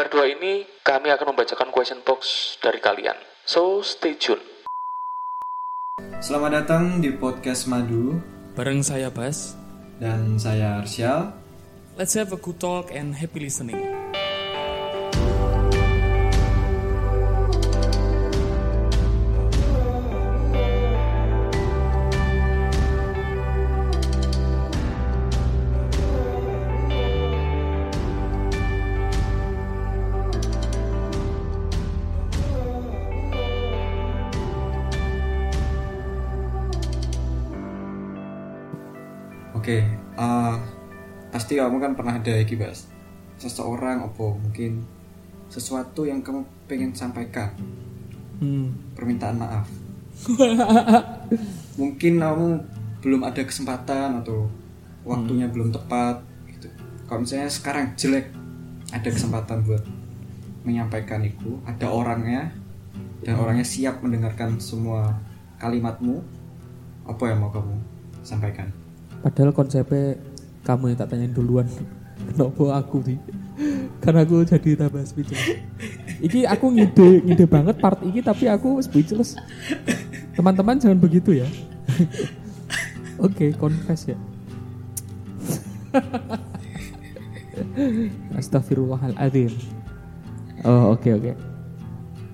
Kabar 2 ini kami akan membacakan question box dari kalian. So, stay tune. Selamat datang di podcast Madu. Bareng saya Bas dan saya Arsya. Let's have a good talk and happy listening. Pasti kamu kan pernah ada iki, Bas. Seseorang opo mungkin sesuatu yang kamu pengen sampaikan. Permintaan maaf. Mungkin kamu belum ada kesempatan atau waktunya belum tepat gitu. Kalau misalnya sekarang jelek, ada kesempatan buat menyampaikan itu, ada orangnya dan orangnya siap mendengarkan semua kalimatmu. Apa yang mau kamu sampaikan? Padahal konsepnya kamu yang tak tanyain duluan. Kenapa aku sih? Karena aku jadi tambah speechless. Iki aku ngide banget part ini, tapi aku speechless. Teman-teman jangan begitu ya. Oke, confess ya. Astagfirullahaladzim. Oh, oke.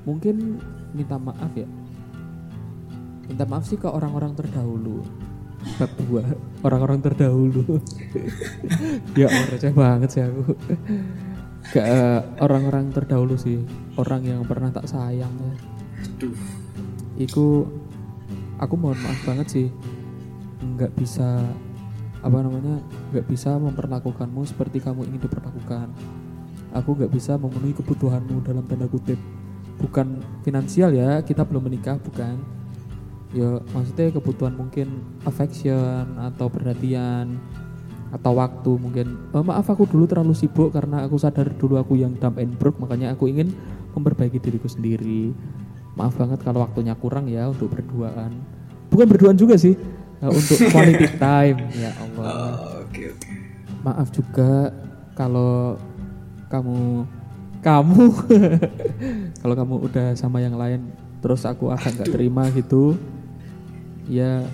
Mungkin minta maaf ya. Minta maaf sih ke orang-orang terdahulu. Bab 2, orang-orang terdahulu. Ya orang receh banget sih aku. Ke orang-orang terdahulu sih, orang yang pernah tak sayang ya. Aduh. Iku aku mohon maaf banget sih. Enggak bisa memperlakukanmu seperti kamu ingin diperlakukan. Aku enggak bisa memenuhi kebutuhanmu dalam tanda kutip. Bukan finansial ya, kita belum menikah, bukan. Ya maksudnya kebutuhan mungkin affection atau perhatian atau waktu mungkin. Maaf aku dulu terlalu sibuk karena aku sadar dulu aku yang dump and broke, makanya aku ingin memperbaiki diriku sendiri. Maaf banget kalau waktunya kurang ya untuk berduaan. Bukan berduaan juga sih, untuk quality time. Ya Allah. Okay. Maaf juga kalau kamu kalau kamu udah sama yang lain terus aku akan gak terima gitu. Ya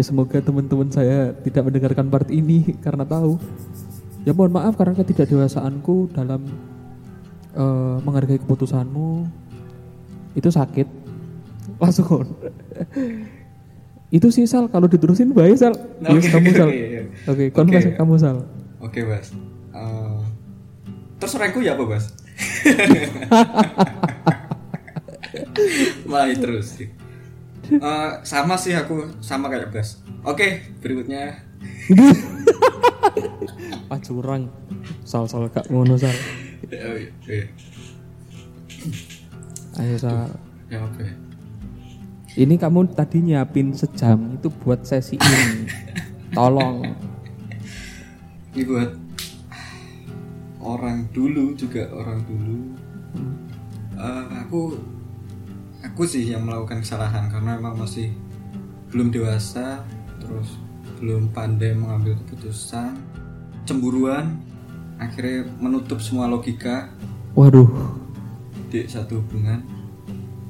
semoga teman-teman saya tidak mendengarkan part ini karena tahu. Ya mohon maaf karena ketidakdewasaanku dalam menghargai keputusanmu. Itu sakit. Langsung. Itu sih Sal, kalau diterusin bahaya Sal. Okay. Kamu Sal. Oke, konfes kamu Sal. Oke, Bas. Terus rengku ya apa, Bas? Mulai terus. Sama sih aku, sama kayak Bas. Oke, berikutnya. Pak curang. Sal gak ngono Sal. Iya. Ayo Sal. Ya oke. Ini kamu tadi nyiapin sejam itu buat sesi ini. Tolong. Ini buat orang dulu juga, orang dulu. Aku sih yang melakukan kesalahan karena memang masih belum dewasa, terus belum pandai mengambil keputusan, cemburuan, akhirnya menutup semua logika. Waduh. Di satu hubungan,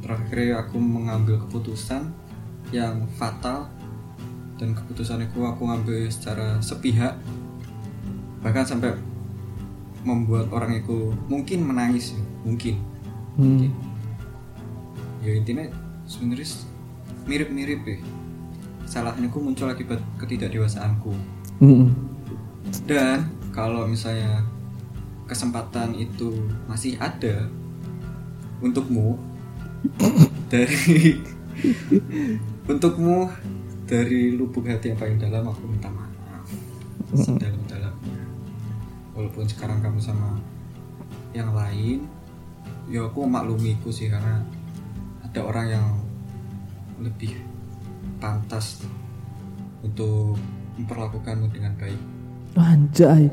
terakhir aku mengambil keputusan yang fatal dan keputusan itu aku ngambil secara sepihak, bahkan sampai membuat orang itu mungkin menangis, mungkin. Ya intinya sebenarnya mirip-mirip ya. Salahnya ku muncul akibat ketidakdewasaanku. Dan kalau misalnya kesempatan itu masih ada untukmu dari lubuk hati yang paling dalam, aku minta maaf sedalam-dalamnya. Walaupun sekarang kamu sama yang lain, ya aku maklumiku sih karena ada orang yang lebih pantas untuk memperlakukanmu dengan baik. Anjay,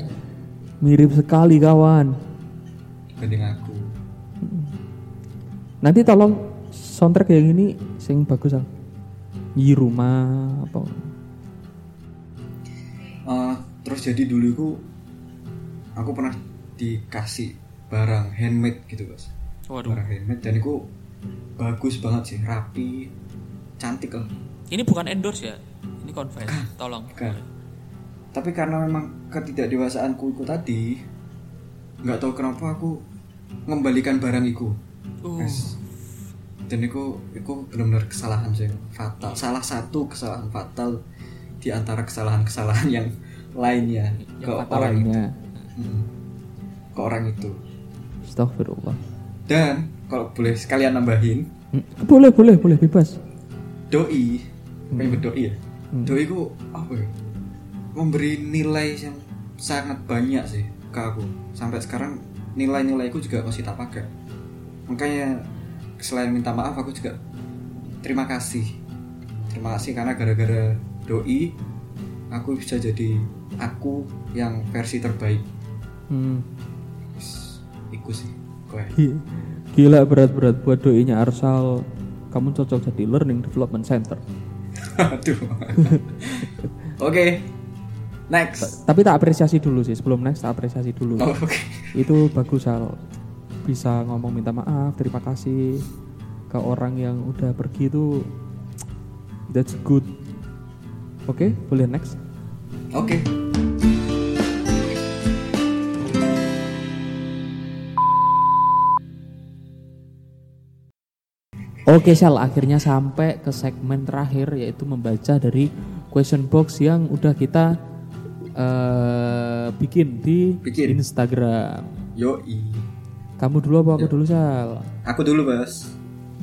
mirip sekali kawan. Dibanding aku. Nanti tolong soundtrack yang ini sing bagus Al. Yiruma apa? Terus jadi dulu aku pernah dikasih barang handmade gitu Bas. Waduh. Barang handmade dan itu bagus banget sih, rapi, cantik lah. Ini bukan endorse ya, ini confess, tolong. Bukan. Tapi karena memang ketidakdewasaanku itu tadi, nggak tahu kenapa aku ngembalikan barang itu. Yes. Dan itu benar-benar kesalahan sih, fatal. Salah satu kesalahan fatal di antara kesalahan-kesalahan yang lainnya yang ke orang lainnya. Itu. Ke orang itu. Astagfirullah. Dan kalau boleh sekalian nambahin. Boleh, bebas. Doi, pengen berdoi ya. Doi itu apa ya? Memberi nilai yang sangat banyak sih ke aku. Sampai sekarang nilai-nilai aku juga masih tak pakai. Makanya selain minta maaf, aku juga terima kasih. Terima kasih karena gara-gara doi aku bisa jadi aku yang versi terbaik. Iku sih kowe. Gila berat-berat buat doinya Arsal. Kamu cocok jadi Learning Development Center. Aduh. Oke. Next. Tapi tak apresiasi dulu sih, sebelum next tak apresiasi dulu. Oh, okay. Itu bagus Sal. Bisa ngomong minta maaf, terima kasih ke orang yang udah pergi itu, that's good. Oke, boleh next. Oke. Oke, Sal, akhirnya sampai ke segmen terakhir yaitu membaca dari question box yang udah kita bikin di Instagram. Yoi. Kamu dulu apa aku dulu, Sal? Aku dulu, Bas.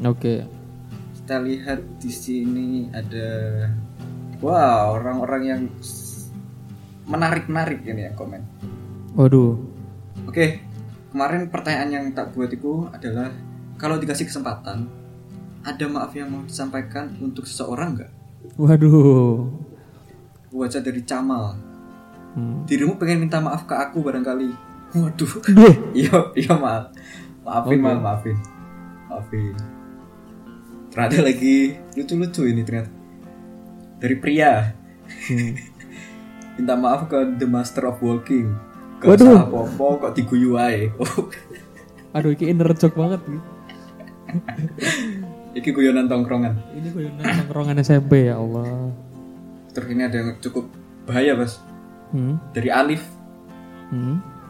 Oke. Kita lihat di sini ada orang-orang yang menarik-narik ini ya komen. Waduh. Oke. Kemarin pertanyaan yang tak buat itu adalah kalau dikasih kesempatan ada maaf yang mau disampaikan untuk seseorang nggak? Waduh. Baca dari Camal. Dirimu pengen minta maaf ke aku barangkali. Waduh. Iya Mal. Maafin. Ternyata lagi lucu-lucu ini ternyata. Dari pria. Minta maaf ke The Master of Walking. Ke salah popo kok diguyu ae. Aduh, ini inner joke banget nih. Iki guyonan tongkrongan. Ini guyonan tongkrongan SMP ya Allah. Terus ini ada yang cukup bahaya Bas. Dari Alif.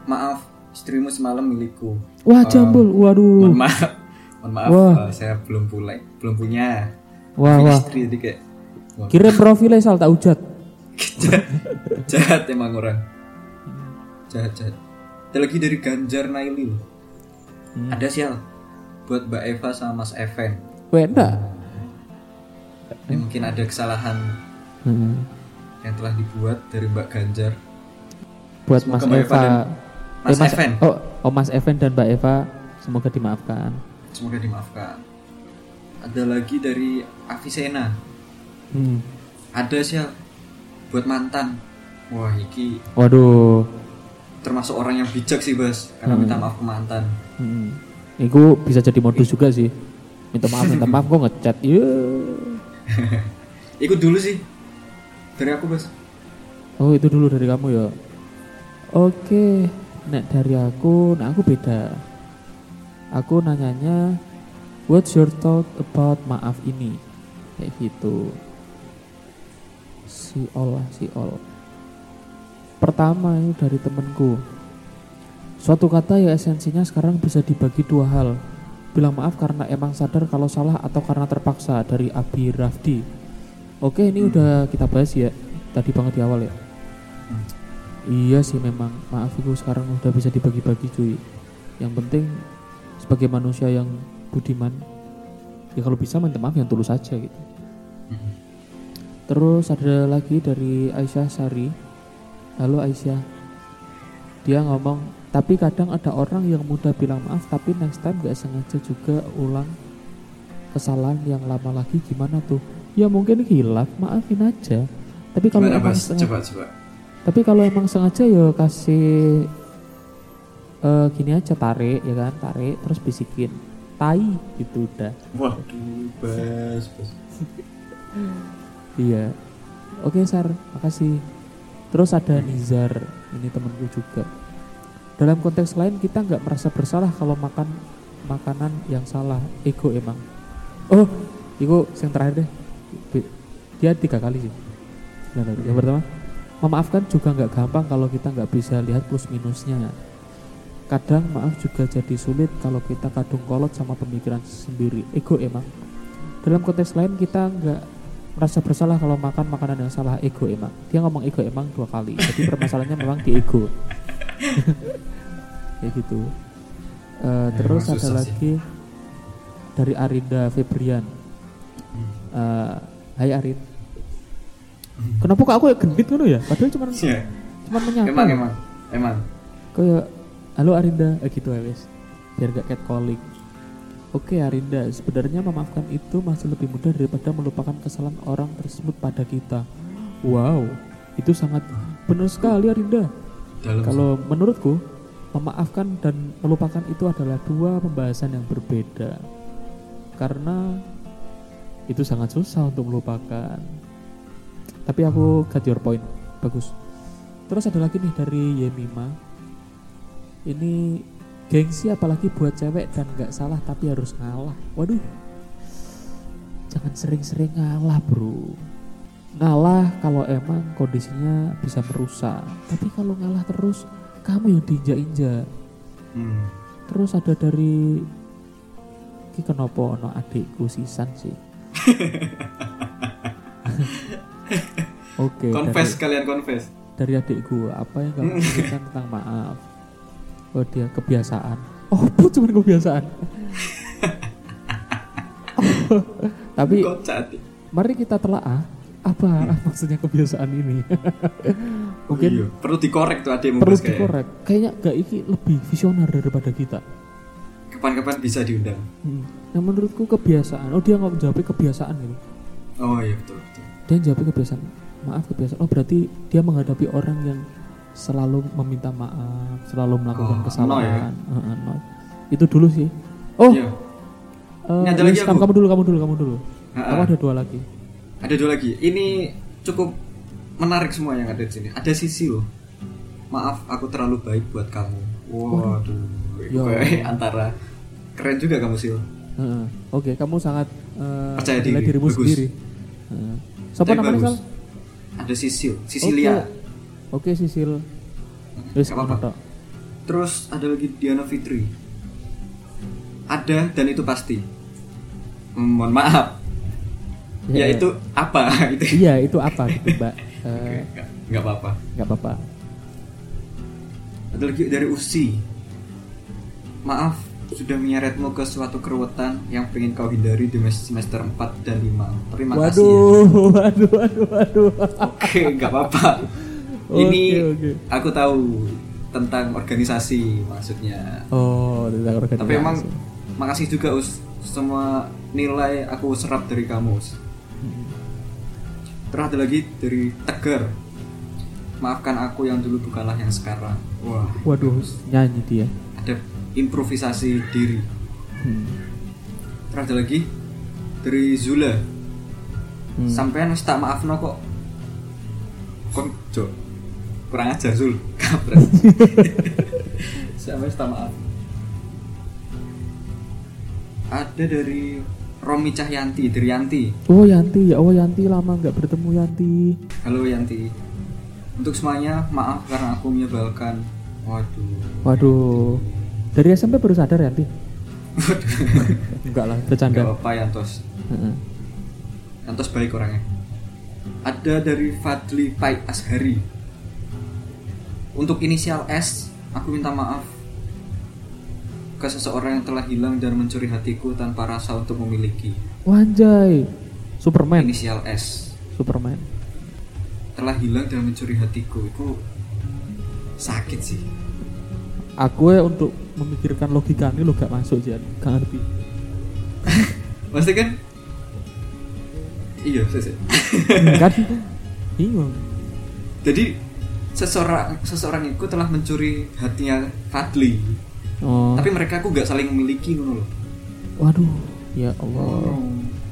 Maaf, istrimu semalam milikku. Wah jambul, waduh. Mohon maaf, saya belum punya. Wah. Istri jadi kayak. Kira profilnya Sal tak ujat. Jahat emang orang. Jahat. Ada lagi dari Ganjar Nailil. Ada Sal buat Mbak Eva sama Mas Evan. Wenda. Ini mungkin ada kesalahan yang telah dibuat dari Mbak Ganjar. Buat semoga Mas Eva. Mas Evan. Oh, Mas Evan dan Mbak Eva semoga dimaafkan. Ada lagi dari Avicenna. Ada sih buat mantan. Wah, iki. Waduh. Termasuk orang yang bijak sih, Bas, karena minta maaf ke mantan. Iku bisa jadi modus juga sih. Minta maaf kok ngechat. Iku dulu sih dari aku Bas. Oh itu dulu dari kamu ya. Oke. Dari aku beda. Aku nanyanya what's your thought about maaf ini kayak gitu. Si Ol. Pertama itu dari temanku. Suatu kata ya esensinya sekarang bisa dibagi dua hal. Bilang maaf karena emang sadar kalau salah atau karena terpaksa, dari Abi Rafdi. Oke, ini udah kita bahas ya tadi banget di awal ya. Iya sih memang maaf itu sekarang udah bisa dibagi-bagi cuy. Yang penting sebagai manusia yang budiman ya kalau bisa minta maaf yang tulus aja gitu. Terus ada lagi dari Aisyah Sari. Halo Aisyah. Dia ngomong tapi kadang ada orang yang mudah bilang maaf tapi next time gak sengaja juga ulang kesalahan yang lama lagi, gimana tuh? Ya mungkin hilaf, maafin aja. Tapi kalau emang coba. Tapi kalau emang sengaja ya kasih gini aja, tarik terus bisikin tai gitu udah. Waduh, bas. Iya. Oke, Sar, makasih. Terus ada Nizar, ini temanku juga. Dalam konteks lain kita nggak merasa bersalah kalau makan makanan yang salah. Ego emang. Oh, ego yang terakhir deh. Dia 3 kali sih. Yang pertama, memaafkan juga nggak gampang kalau kita nggak bisa lihat plus minusnya. Kadang maaf juga jadi sulit kalau kita kadung kolot sama pemikiran sendiri. Ego emang. Dalam konteks lain kita nggak merasa bersalah kalau makan makanan yang salah. Ego emang. Dia ngomong ego emang 2 kali. Jadi permasalahannya memang di ego. Ya gitu. Terus ada lagi sih. Dari Arinda Febrian. Hai Arin. Kenapa kok aku gendit ngono ya? Padahal cuma menyapa. Emang. Kayak halo Arinda, gitu wes. Biar gak catcalling. Oke Arinda, sebenarnya memaafkan itu masih lebih mudah daripada melupakan kesalahan orang tersebut pada kita. Wow, itu sangat benar sekali Arinda. Kalau menurutku, memaafkan dan melupakan itu adalah 2 pembahasan yang berbeda. Karena itu sangat susah untuk melupakan. Tapi aku got your point, bagus. Terus ada lagi nih dari Yemima. Ini gengsi apalagi buat cewek dan gak salah tapi harus ngalah. Waduh, jangan sering-sering ngalah bro. Ngalah kalau emang kondisinya bisa merusak. Tapi kalau ngalah terus, kamu yang diinjak-injak. Terus ada dari ki kenapa ono adikku sisan sih. Oke. Confess kalian confess. Dari adikku apa yang kamu pikirkan tentang maaf? Oh dia kebiasaan. Oh bu cuma kebiasaan. Oh, tapi mari kita telaah apa maksudnya kebiasaan ini. Mungkin oh, iya. Perlu dikorek tuh adikmu. Perlu dikorek. Kayaknya gak iki lebih visioner daripada kita. Kapan-kapan bisa diundang. Nah menurutku kebiasaan. Oh dia nggak menjawab kebiasaan gitu. Oh iya betul. Dia jawab kebiasaan. Maaf kebiasaan. Oh berarti dia menghadapi orang yang selalu meminta maaf, selalu melakukan kesalahan. No, ya? No. Itu dulu sih. Oh, iya. Ada lagi aku. Kamu dulu. Aku ada 2 lagi. Ada 2 lagi. Ini cukup menarik semua yang ada di sini. Ada sisi loh. Maaf, aku terlalu baik buat kamu. Waduh. Antara keren juga kamu sih. Oke, kamu sangat percaya dirimu bagus. Sendiri. Siapa namanya? Ada Sisil, Sicilia. Okay. Oke Sisil. Terus ada lagi Diana Fitri. Ada dan itu pasti. Mohon maaf. Ya itu apa? Iya itu apa gitu Mbak. Gak apa-apa. Ada lagi dari Usi. Maaf sudah menyeretmu ke suatu keruwetan yang pengen kau hindari di semester 4 dan 5. Tapi makasih. Waduh. Oke gak apa-apa. Ini okay. Aku tahu tentang organisasi maksudnya. Oh, tentang organisasi. Tapi emang makasih juga Us, semua nilai aku serap dari kamu Us. Terus ada lagi dari Tegar. Maafkan aku yang dulu bukanlah yang sekarang. Wah. Waduh, nyanyi dia. Ada improvisasi diri. Terus ada lagi dari Zula. Sampean wis tak maafno kok. Kon jo. Kurang ajar Zul, kabar. Sampai minta maaf. Ada dari Romi Cahyanti, dari Yanti. Oh Yanti, ya Yanti lama nggak bertemu Yanti. Halo Yanti. Untuk semuanya maaf karena aku menyebalkan. Waduh. Dari SMP baru sadar Yanti. Enggak lah, bercanda. Gak apa Yantos. Yantos baik orangnya. Ada dari Fadli Pai Ashari. Untuk inisial S, aku minta maaf ke seseorang yang telah hilang dan mencuri hatiku tanpa rasa untuk memiliki. Wanjay, Superman. Inisial S, Superman. Telah hilang dan mencuri hatiku, itu sakit sih. Aku untuk memikirkan logika ini lo gak masuk sih, gak ngerti. Maksudnya kan? Iya, selesai. Kan? Iya. Jadi seseorang itu telah mencuri hatinya Fadli. Tapi mereka aku gak saling memiliki ngono loh. Waduh, ya Allah.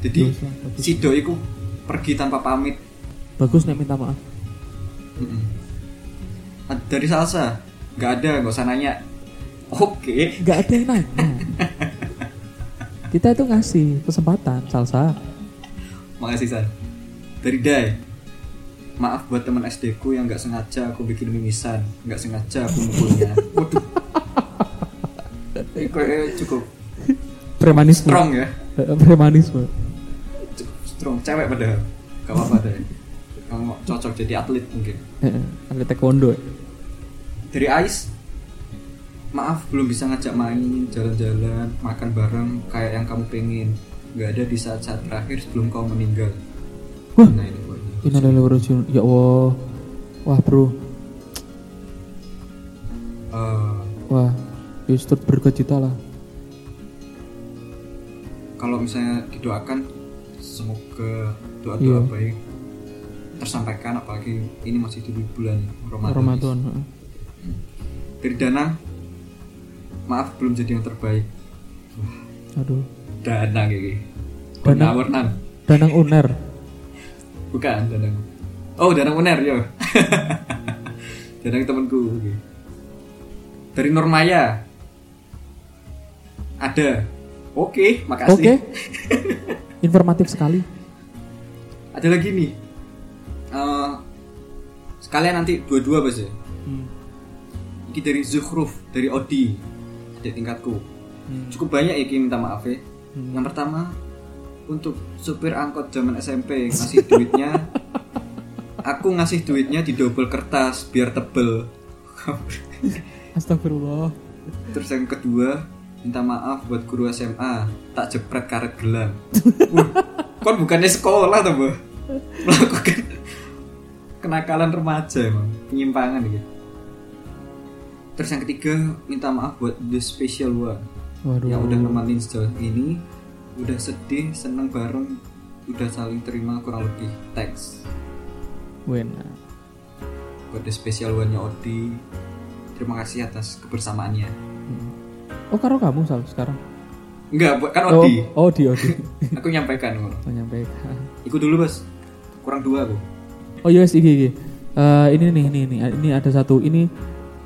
Jadi si doi ku pergi tanpa pamit. Bagus nek minta maaf. Dari Salsa. Gak ada, gak usah nanya. Oke. Gak ada yang nanya. Kita itu ngasih kesempatan, Salsa. Makasih, San. Dari Dai. Maaf buat teman SD ku yang gak sengaja aku bikin mimisan. Gak sengaja aku mukulnya. Waduh. Ini kayaknya cukup premanisme. Strong ya. Premanisme. Cukup strong. Cewek padahal. Gak apa-apa deh. Kamu cocok jadi atlet mungkin. Atlet taekwondo. Dari Ais. Maaf belum bisa ngajak main, jalan-jalan, makan bareng kayak yang kamu pengen. Gak ada di saat-saat terakhir sebelum kamu meninggal. Wah, innalillahi warjiun. Ya Allah. Wah bro. Wah, justru berkecita lah. Kalau misalnya didoakan, semoga doa-doa baik tersampaikan, apalagi ini masih di bulan Ramadan. Dari Danang, maaf belum jadi yang terbaik. Aduh. Danang ini. Danang Uner. Bukan Danang. Oh, Danang Uner ya. Danang temanku. Dari Normaya. Ada. Oke, makasih. Oke. Informatif sekali. Ada lagi nih. Sekalian nanti dua-dua Bas ya. Ini dari Zuhruf, dari Audi, adik tingkatku. Cukup banyak ya, minta maaf ya. Yang pertama, untuk supir angkot zaman SMP ngasih duitnya. Aku ngasih duitnya di double kertas biar tebel. Astagfirullah. Terus yang kedua, minta maaf buat guru SMA, tak jepret karet gelang. Kan bukannya sekolah toh, Mbah. Melakukan kenakalan remaja emang, penyimpangan gitu. Terus yang ketiga, minta maaf buat the special one. Waduh. Yang udah nemenin sejauh ini, udah sedih, seneng bareng, udah saling terima kurang lebih teks. Wena. Buat the special one-nya Audi, terima kasih atas kebersamaannya. Oh, karo kamu Sal sekarang? Enggak, kan Audi. Oh, Audi. Aku nyampaikan kok. Oh, nyampaikan. Ikut dulu, Bos. Kurang dua aku. Oh, yes, iki. Ini ada satu. Ini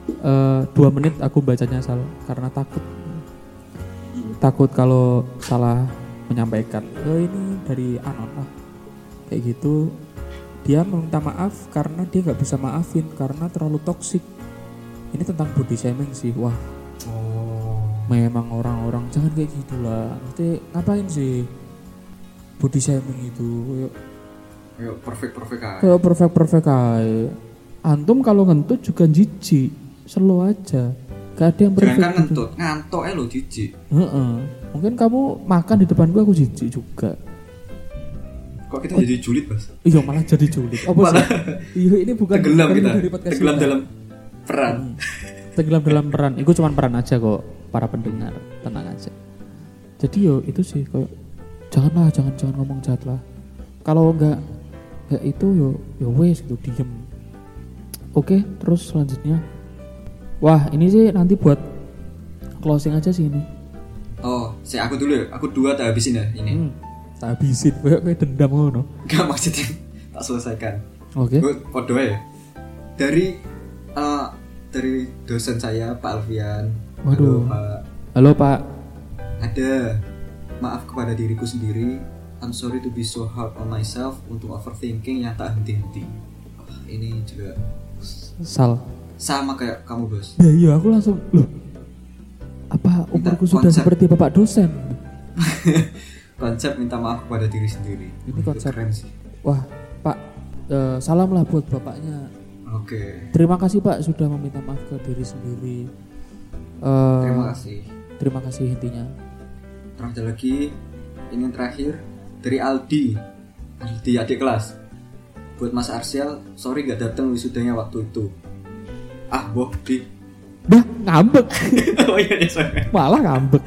2 menit aku bacanya Sal karena takut kalau salah menyampaikan. Oh, ini dari Anon lah. Kayak gitu. Dia minta maaf karena dia enggak bisa maafin karena terlalu toksik. Ini tentang body shaming sih. Wah. Memang orang-orang jangan kayak gitulah. Nanti ngapain sih body shaming itu? Kayak perfect aja. Kayak perfect aja. Antum kalau ngentut juga jijik, slow aja. Gak ada yang perfect. Jangan kan ngentut, ngantok lo jijik. Mungkin kamu makan di depan gua aku jijik juga. Kok kita jadi julid, Mas? Iya, malah jadi julid. Oh, malah. Iya, ini bukan tenggelam kita. Tenggelam dalam peran. Tenggelam dalam peran. Itu cuma peran aja kok. Para pendengar, tenang aja. Jadi yo itu sih kayak jangan ngomong jahat lah. Kalau enggak itu yo wes gitu, diem. Oke, terus selanjutnya. Wah, ini sih nanti buat closing aja sih ini. Oh, aku dulu ya. Aku 2 tak habisin ya ini. Tak habisin, kayak dendam ngono. Enggak, maksudnya tak selesaikan. Oke. Podo ya. Dari dosen saya Pak Alvian. Waduh. Halo Pak. Ada. Maaf kepada diriku sendiri. I'm sorry to be so hard on myself untuk overthinking yang tak henti-henti. Ini juga Sal. Sama kayak kamu, Bos. Ya iya, aku langsung loh. Apa umurku sudah seperti Bapak dosen? Konsep minta maaf kepada diri sendiri. Ini konsep keren sih. Wah, Pak, salamlah buat bapaknya. Oke. Terima kasih Pak sudah meminta maaf ke diri sendiri. Terima kasih intinya. Terus ada lagi ini yang terakhir dari Aldi adik kelas. Buat Mas Arsel, sorry nggak datang wisudanya waktu itu. Ah boh di. Bah ngambek. Oh iya sorry. Malah ngambek.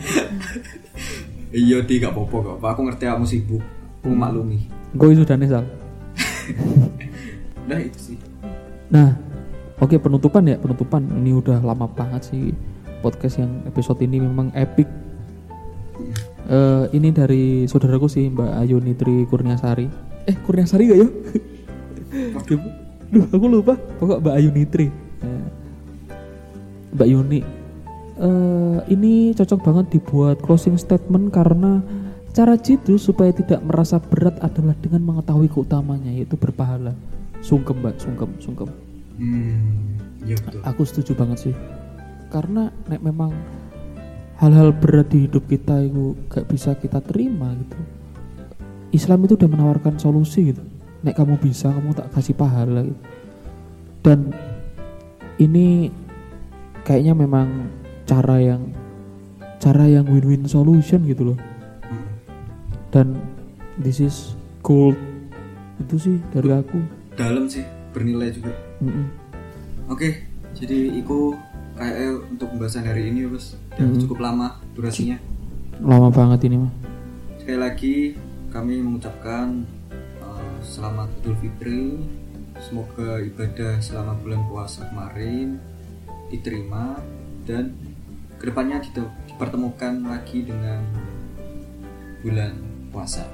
Iya di nggak popo kok. Aku ngerti kamu sibuk. Aku maklumi. Gue wisudanya Sal. Udah itu sih. Nah, oke penutupan. Ini udah lama banget sih podcast yang episode ini memang epic. Ini dari saudaraku sih Mbak Ayu Nitri Kurniasari. Kurniasari gak ya? Duh, aku lupa. Pokok Mbak Ayu Nitri. Mbak Yuni, ini cocok banget dibuat closing statement karena cara jitu supaya tidak merasa berat adalah dengan mengetahui keutamanya, yaitu berpahala. Sungkem Mbak, sungkem. Ya betul. Aku setuju banget sih. Karena nek memang hal-hal berat di hidup kita itu gak bisa kita terima gitu. Islam itu udah menawarkan solusi gitu. Nek kamu bisa, kamu tak kasih pahala gitu. Dan ini kayaknya memang cara yang win-win solution gitu loh. Dan this is gold. Itu sih dari aku. Dalam sih, bernilai juga. Oke, jadi iku kayak untuk pembahasan hari ini ya Bos. Cukup lama durasinya. Lama banget ini mah. Sekali lagi kami mengucapkan selamat Idul Fitri. Semoga ibadah selama bulan puasa kemarin diterima dan kedepannya dipertemukan lagi dengan bulan puasa.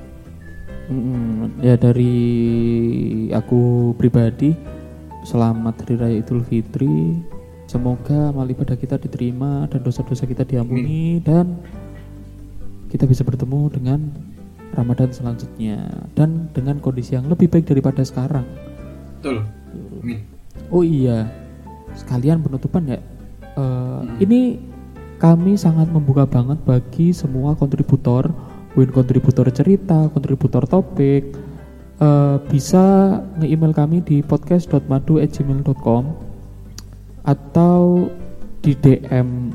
Ya dari aku pribadi, selamat Hari Raya Idul Fitri. Semoga amal ibadah kita diterima dan dosa-dosa kita diampuni dan kita bisa bertemu dengan Ramadan selanjutnya dan dengan kondisi yang lebih baik daripada sekarang. Betul. Amin. Oh iya, sekalian penutupan ya. Ini kami sangat membuka banget bagi semua kontributor, kontributor cerita, kontributor topik, bisa nge-email kami di podcast.madu.gmail.com atau di DM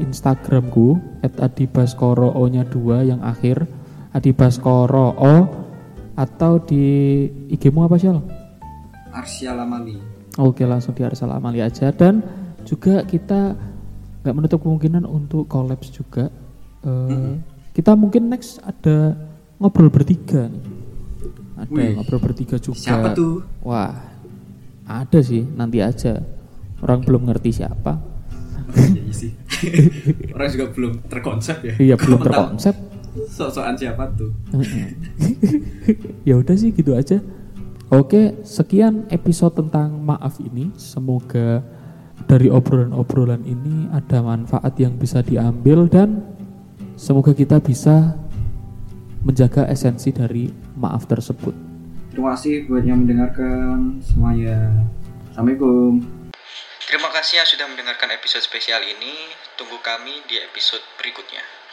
Instagramku @adibaskoro o-nya 2 yang akhir, Adibaskoro o, atau di IG-mu apa sih? Arsyalamali. Oke, langsung di Arsyalamali aja. Dan juga kita nggak menutup kemungkinan untuk collabs juga. Kita mungkin next ada ngobrol bertiga nih. Ada ngobrol bertiga juga. Siapa tuh? Wah, ada sih, nanti aja. Orang belum ngerti siapa. Orang juga belum terkonsep ya. Iya, belum terkonsep. Sok-sokan siapa tuh? Ya udah sih, gitu aja. Oke, sekian episode tentang maaf ini. Semoga dari obrolan-obrolan ini ada manfaat yang bisa diambil dan semoga kita bisa menjaga esensi dari maaf tersebut. Terima kasih buat yang mendengarkan semuanya. Assalamualaikum. Terima kasih yang sudah mendengarkan episode spesial ini. Tunggu kami di episode berikutnya.